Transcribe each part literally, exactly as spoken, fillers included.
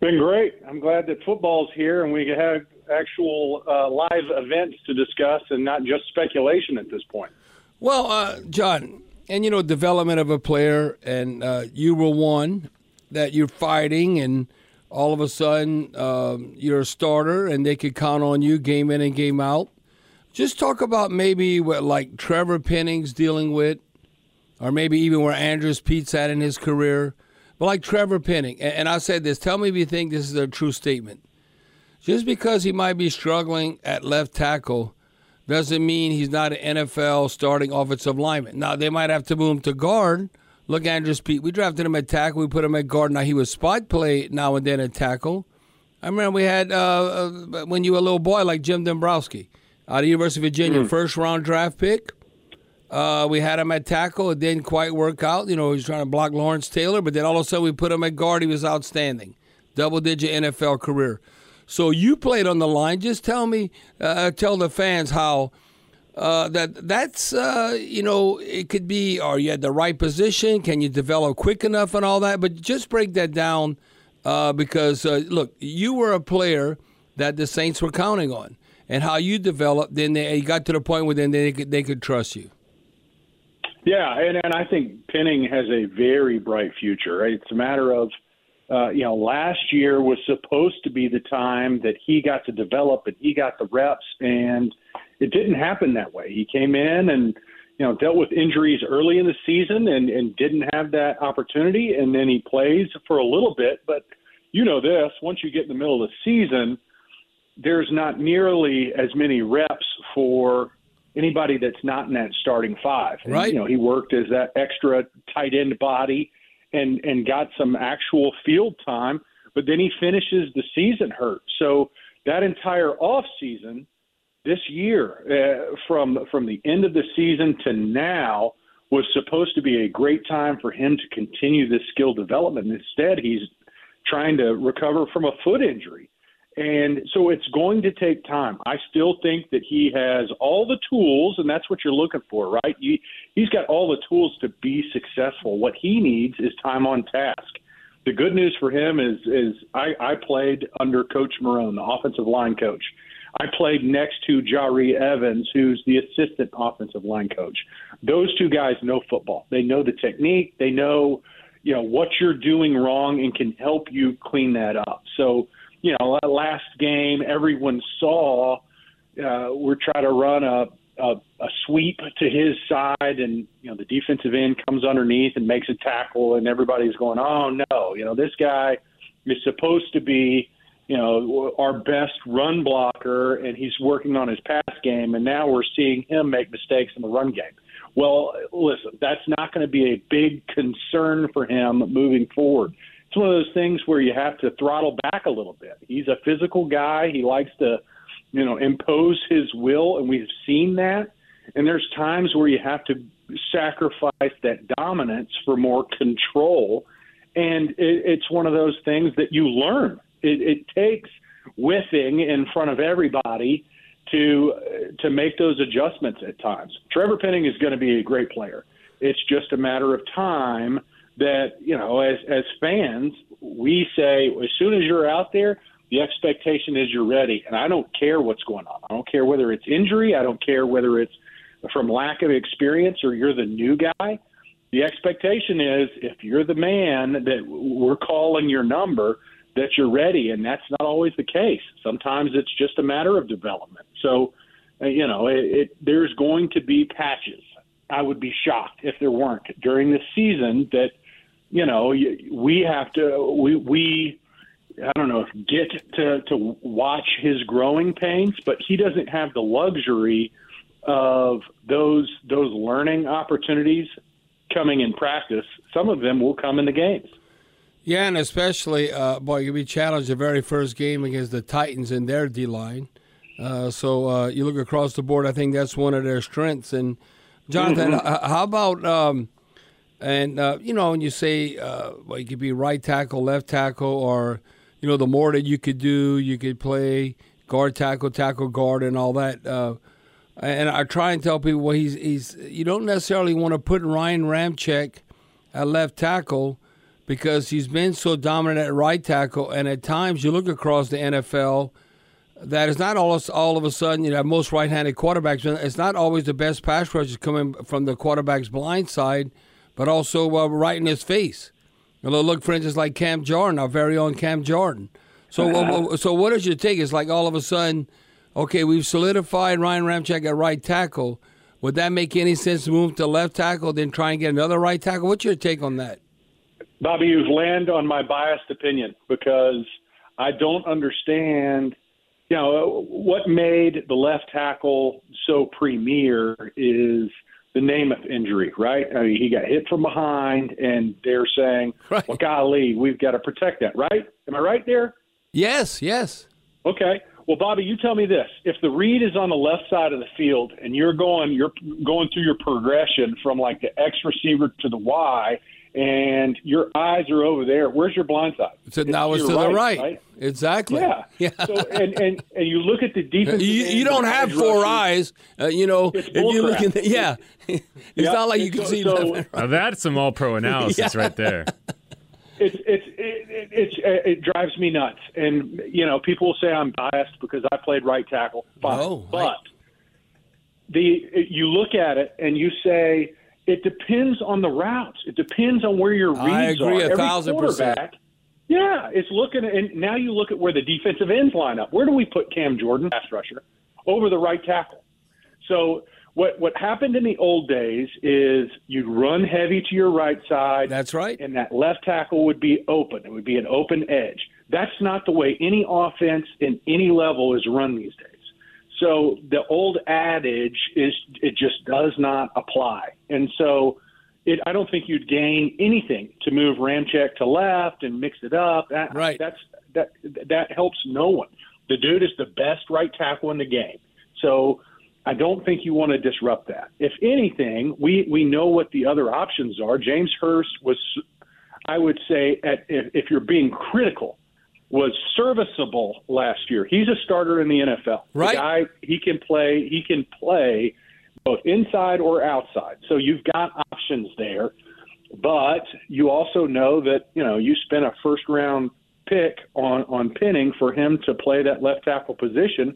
Been great. I'm glad that football's here and we have actual uh, live events to discuss and not just speculation at this point. Well, uh, John, and, you know, development of a player, and uh, you were one that you're fighting, and all of a sudden um, you're a starter, and they could count on you game in and game out. Just talk about maybe what, like, Trevor Penning's dealing with, or maybe even where Andrus Peat's at in his career. But, like, Trevor Penning, and, and I said this, tell me if you think this is a true statement. Just because he might be struggling at left tackle doesn't mean he's not an N F L starting offensive lineman. Now, they might have to move him to guard. Look, Andrus Peat, we drafted him at tackle. We put him at guard. Now, he was spot play now and then at tackle. I remember we had, uh, when you were a little boy, like Jim Dombrowski out of the University of Virginia, mm-hmm. first-round draft pick. Uh, we had him at tackle. It didn't quite work out. You know, he was trying to block Lawrence Taylor, but then all of a sudden we put him at guard. He was outstanding. Double-digit N F L career. So you played on the line. Just tell me, uh, tell the fans how uh, that that's, uh, you know, it could be, are you at the right position? Can you develop quick enough and all that? But just break that down uh, because, uh, look, you were a player that the Saints were counting on. And how you developed, then they you got to the point where then they could, they could trust you. Yeah, and, and I think Penning has a very bright future. Right? It's a matter of, Uh, you know, last year was supposed to be the time that he got to develop and he got the reps, and it didn't happen that way. He came in and, you know, dealt with injuries early in the season and, and didn't have that opportunity, and then he plays for a little bit. But you know this, once you get in the middle of the season, there's not nearly as many reps for anybody that's not in that starting five. Right. And, you know, he worked as that extra tight end body and and got some actual field time, but then he finishes the season hurt. So that entire off season this year, uh, from from the end of the season to now, was supposed to be a great time for him to continue this skill development. Instead, he's trying to recover from a foot injury. And so it's going to take time. I still think that he has all the tools, and that's what you're looking for, right? He, he's got all the tools to be successful. What he needs is time on task. The good news for him is is I, I played under Coach Marone, the offensive line coach. I played next to Jahri Evans, who's the assistant offensive line coach. Those two guys know football. They know the technique. They know, you know, what you're doing wrong and can help you clean that up. So, you know, last game, everyone saw uh, we're trying to run a, a, a sweep to his side, and, you know, the defensive end comes underneath and makes a tackle, and everybody's going, oh, no, you know, this guy is supposed to be, you know, our best run blocker, and he's working on his pass game, and now we're seeing him make mistakes in the run game. Well, listen, that's not going to be a big concern for him moving forward. It's one of those things where you have to throttle back a little bit. He's a physical guy. He likes to, you know, impose his will, and we've seen that. And there's times where you have to sacrifice that dominance for more control. And it, it's one of those things that you learn. It, it takes whiffing in front of everybody to to make those adjustments at times. Trevor Penning is going to be a great player. It's just a matter of time that, you know, as, as fans, we say as soon as you're out there, the expectation is you're ready. And I don't care what's going on. I don't care whether it's injury. I don't care whether it's from lack of experience or you're the new guy. The expectation is if you're the man that we're calling your number, that you're ready. And that's not always the case. Sometimes it's just a matter of development. So, you know, it, it, there's going to be patches. I would be shocked if there weren't during this season that, you know, we have to, we, we I don't know if get to, to watch his growing pains, but he doesn't have the luxury of those, those learning opportunities coming in practice. Some of them will come in the games. Yeah, and especially, uh, boy, you'll be challenged the very first game against the Titans in their D-line. Uh, so uh, you look across the board, I think that's one of their strengths. And, Jonathan, mm-hmm. uh, how about, um, and, uh, you know, when you say, uh, well, you could be right tackle, left tackle, or, you know, the more that you could do, you could play guard, tackle, tackle, guard, and all that. Uh, and I try and tell people, well, he's, he's you don't necessarily want to put Ryan Ramczyk at left tackle because he's been so dominant at right tackle. And at times you look across the N F L, that it's not all, all of a sudden, you know, most right-handed quarterbacks, it's not always the best pass rush is coming from the quarterback's blind side, but also uh, right in his face. You know, look, for instance, like Cam Jordan, our very own Cam Jordan. So uh-huh. so what is your take? It's like all of a sudden, okay, we've solidified Ryan Ramczyk at right tackle. Would that make any sense to move to left tackle, then try and get another right tackle? What's your take on that? Bobby, you've landed on my biased opinion because I don't understand – you know, what made the left tackle so premier is the Namath injury, right? I mean, he got hit from behind, and they're saying, right. well, golly, we've got to protect that, right? Am I right there? Yes, yes. Okay. Well, Bobby, you tell me this. If the read is on the left side of the field and you're going you're going through your progression from, like, the X receiver to the Y – and your eyes are over there, where's your blind side? So now it's to right, the right. right. Exactly. Yeah. yeah. So, and, and, and you look at the defense. You, you don't have four rushes. eyes. Uh, you know, it's if you look at the, yeah. It's yeah. not like you it's can so, see so, that. Now that's some all-pro analysis yeah. right there. It's, it's, it, it's, it drives me nuts. And, you know, people will say I'm biased because I played right tackle. But, oh, but right. the you look at it and you say – it depends on the routes. It depends on where your reads are. I agree a thousand percent. Yeah, it's looking at, and now you look at where the defensive ends line up. Where do we put Cam Jordan, pass rusher, over the right tackle? So what what happened in the old days is you'd run heavy to your right side. That's right. And that left tackle would be open. It would be an open edge. That's not the way any offense in any level is run these days. So the old adage is it just does not apply. And so it, I don't think you'd gain anything to move Ramczyk to left and mix it up. That, right. That's, that, that helps no one. The dude is the best right tackle in the game. So I don't think you want to disrupt that. If anything, we, we know what the other options are. James Hurst was, I would say, at, if, if you're being critical, was serviceable last year. He's a starter in the N F L. Right. The guy, he can play, he can play both inside or outside. So you've got options there. But you also know that, you know, you spent a first round pick on, on Penning for him to play that left tackle position.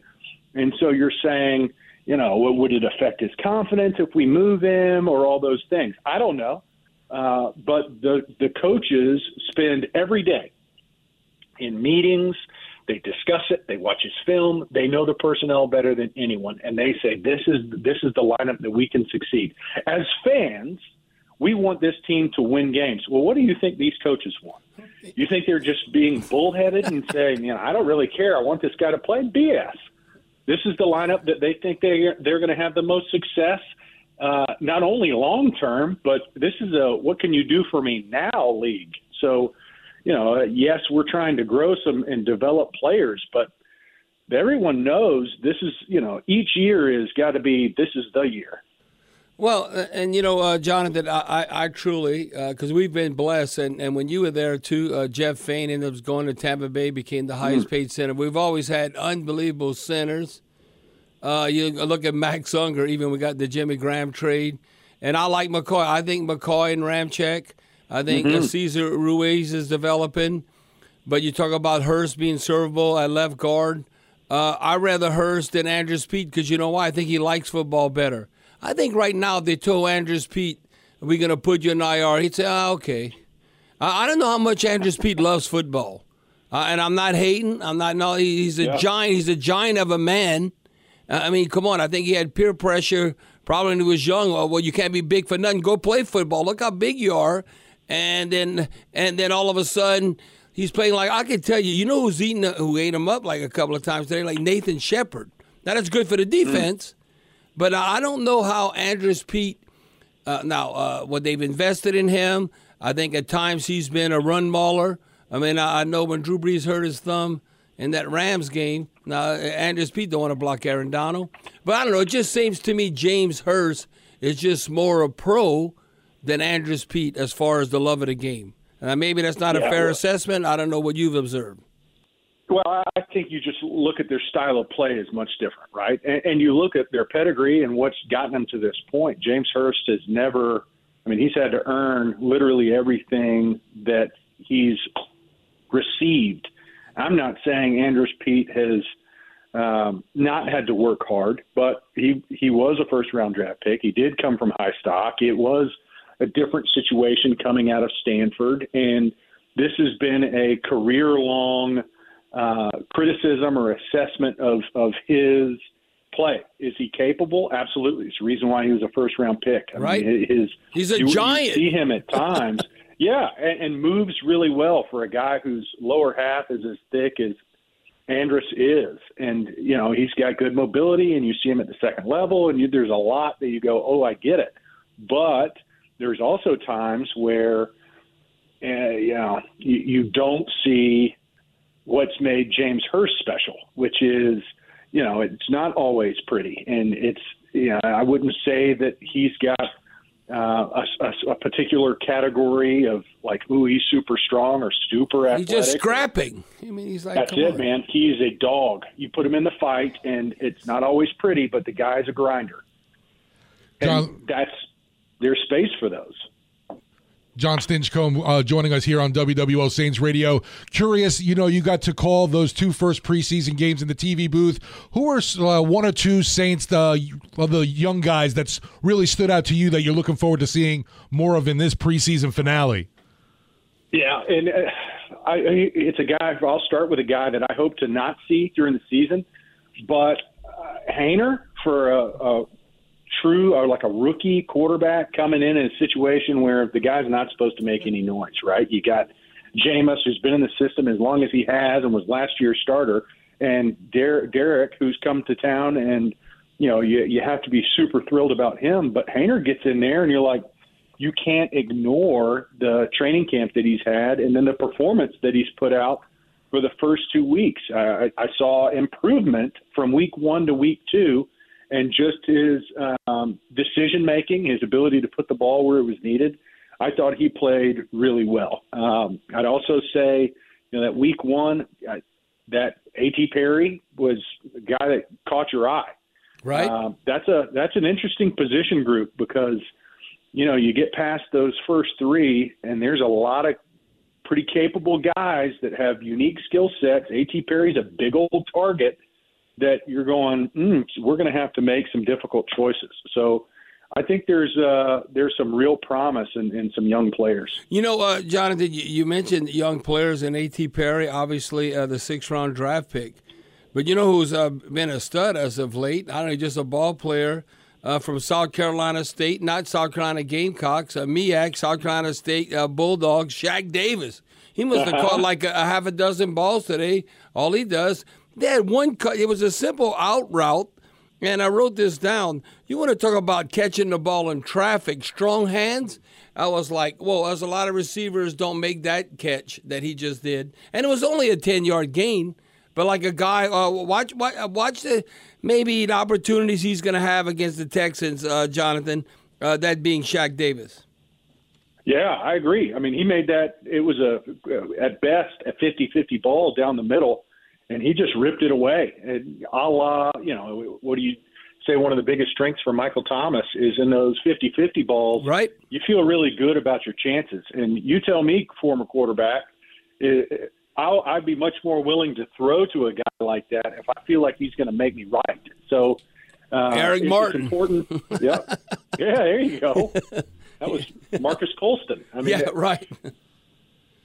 And so you're saying, you know, would it affect his confidence if we move him or all those things? I don't know. Uh, but the the coaches spend every day in meetings, they discuss it, they watch his film, they know the personnel better than anyone, and they say this is this is the lineup that we can succeed. As fans, we want this team to win games. Well, what do you think these coaches want? You think they're just being bullheaded and saying, you know, I don't really care, I want this guy to play? B S. This is the lineup that they think they they're going to have the most success, uh, not only long term, but this is a what can you do for me now league. So, you know, yes, we're trying to grow some and develop players, but everyone knows this is, you know, each year has got to be, this is the year. Well, and, you know, uh, Jonathan, I, I, I truly, because uh, we've been blessed, and, and when you were there too, uh, Jeff Fain ended up going to Tampa Bay, became the highest mm. paid center. We've always had unbelievable centers. Uh, you look at Max Unger, even we got the Jimmy Graham trade. And I like McCoy. I think McCoy and Ramczyk. I think mm-hmm. Cesar Ruiz is developing. But you talk about Hurst being servable at left guard. Uh, I rather Hurst than Andrus Peat because you know why? I think he likes football better. I think right now if they told Andrus Peat, we're going to put you in I R, he'd say, ah, okay. I, I don't know how much Andrus Peat loves football. Uh, and I'm not hating. I'm not. No, he, he's a yeah. giant. He's a giant of a man. Uh, I mean, come on. I think he had peer pressure probably when he was young. Oh, well, you can't be big for nothing. Go play football. Look how big you are. And then, and then all of a sudden, he's playing like I can tell you. You know who's eating? Who ate him up like a couple of times today? Like Nathan Shepherd. Now that's good for the defense, mm. but I don't know how Andrus Peat. Uh, now, uh, what they've invested in him, I think at times he's been a run mauler. I mean, I know when Drew Brees hurt his thumb in that Rams game, now Andrus Peat don't want to block Aaron Donald. But I don't know. It just seems to me James Hurst is just more a pro than Andrus Peat as far as the love of the game. Now, maybe that's not yeah, a fair well, assessment. I don't know what you've observed. Well, I think you just look at their style of play is much different, right? And, and you look at their pedigree and what's gotten them to this point. James Hurst has never – I mean, he's had to earn literally everything that he's – received. I'm not saying Andrus Peat has um, not had to work hard, but he, he was a first-round draft pick. He did come from high stock. It was a different situation coming out of Stanford, and this has been a career-long uh, criticism or assessment of, of his play. Is he capable? Absolutely. It's the reason why he was a first-round pick. I right. mean, his, He's a you, giant. You see him at times. Yeah, and, and moves really well for a guy whose lower half is as thick as Andrus is. And, you know, he's got good mobility, and you see him at the second level, and you, there's a lot that you go, oh, I get it. But there's also times where, uh, you know, you, you don't see what's made James Hurst special, which is, you know, it's not always pretty. And it's, you know, I wouldn't say that he's got – Uh, a, a, a particular category of like, ooh, he's super strong or super athletic. He's just scrapping. I mean, he's like, that's it, on. man. He's a dog. You put him in the fight, and it's not always pretty, but the guy's a grinder. John, and that's there's space for those. John Stinchcomb uh, joining us here on W W O Saints Radio. Curious, you know, you got to call those two first preseason games in the T V booth. Who are uh, one or two Saints, the uh, the young guys that's really stood out to you that you're looking forward to seeing more of in this preseason finale? Yeah, and uh, I, it's a guy. I'll start with a guy that I hope to not see during the season, but uh, Haener for a. a true or like a rookie quarterback coming in in a situation where the guy's not supposed to make any noise, right? You got Jameis, who's been in the system as long as he has and was last year's starter, and Der- Derek, who's come to town, and, you know, you, you have to be super thrilled about him. But Haener gets in there, and you're like, you can't ignore the training camp that he's had and then the performance that he's put out for the first two weeks. Uh, I, I saw improvement from week one to week two, and just his um, decision-making, his ability to put the ball where it was needed, I thought he played really well. Um, I'd also say, you know, that week one, I, that A T. Perry was a guy that caught your eye. Right. Um, that's a that's an interesting position group because, you know, you get past those first three, and there's a lot of pretty capable guys that have unique skill sets. A T. Perry's a big old target that you're going, mm, we're going to have to make some difficult choices. So I think there's uh, there's some real promise in, in some young players. You know, uh, Jonathan, you mentioned young players in A T. Perry, obviously uh, the sixth-round draft pick. But you know who's uh, been a stud as of late? I don't know, just a ball player uh, from South Carolina State, not South Carolina Gamecocks, uh, M E A C, South Carolina State uh, Bulldogs, Shaq Davis. He must have caught like a, a half a dozen balls today. All he does – they had one cut. It was a simple out route, and I wrote this down. You want to talk about catching the ball in traffic, strong hands? I was like, whoa, there's a lot of receivers don't make that catch that he just did. And it was only a ten-yard gain, but like a guy, uh, watch, watch watch the maybe the opportunities he's going to have against the Texans, uh, Jonathan, uh, that being Shaq Davis. Yeah, I agree. I mean, he made that. It was, a at best, a fifty-fifty ball down the middle. And he just ripped it away, and a la, you know, what do you say one of the biggest strengths for Michael Thomas is in those fifty-fifty balls, right? You feel really good about your chances. And you tell me, former quarterback, it, I'll, I'd be much more willing to throw to a guy like that if I feel like he's going to make me right. So uh, Eric it's Martin. Important. Yeah. Yeah, there you go. That was Marcus Colston. I mean, yeah, that, right.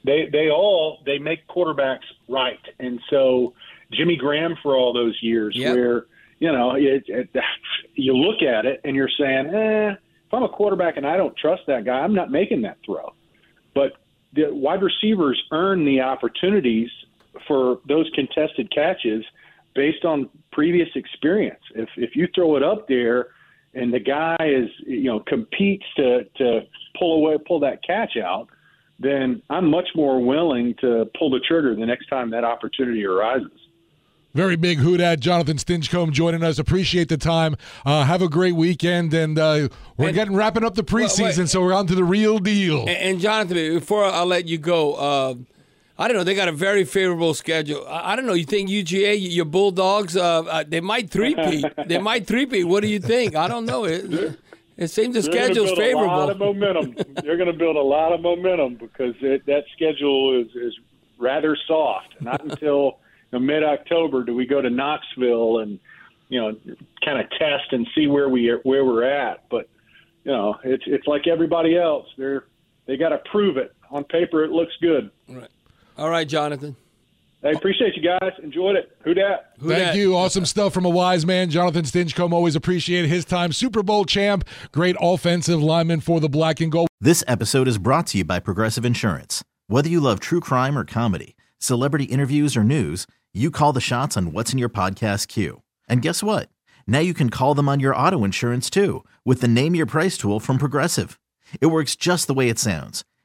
They they all they make quarterbacks right, and so Jimmy Graham for all those years, yep. where you know it, it, you look at it and you're saying, eh, if I'm a quarterback and I don't trust that guy, I'm not making that throw. But the wide receivers earn the opportunities for those contested catches based on previous experience. If if you throw it up there and the guy is you know competes to to pull away pull that catch out, then I'm much more willing to pull the trigger the next time that opportunity arises. Very big hoot at Jonathan Stinchcomb joining us. Appreciate the time. Uh, have a great weekend, and uh, we're and, getting wrapping up the preseason, well, wait, so we're on to the real deal. And, and Jonathan, before I let you go, uh, I don't know. They got a very favorable schedule. I, I don't know. You think U G A, your Bulldogs, uh, uh, they might three-peat. They might three-peat. What do you think? I don't know. It, It seems the schedule's favorable. They're going to build a lot of momentum. They're going to build a lot of momentum because it, that schedule is, is rather soft. Not until you know, mid-October do we go to Knoxville and you know kind of test and see where we where we're at. But you know it's it's like everybody else. They're they got to prove it. On paper, it looks good. All right, all right, Jonathan. I appreciate you guys. Enjoyed it. Who dat? Who Thank dat? you. Awesome stuff from a wise man. Jonathan Stinchcomb, always appreciate his time. Super Bowl champ, great offensive lineman for the black and gold. This episode is brought to you by Progressive Insurance. Whether you love true crime or comedy, celebrity interviews or news, you call the shots on what's in your podcast queue. And guess what? Now you can call them on your auto insurance too with the Name Your Price tool from Progressive. It works just the way it sounds.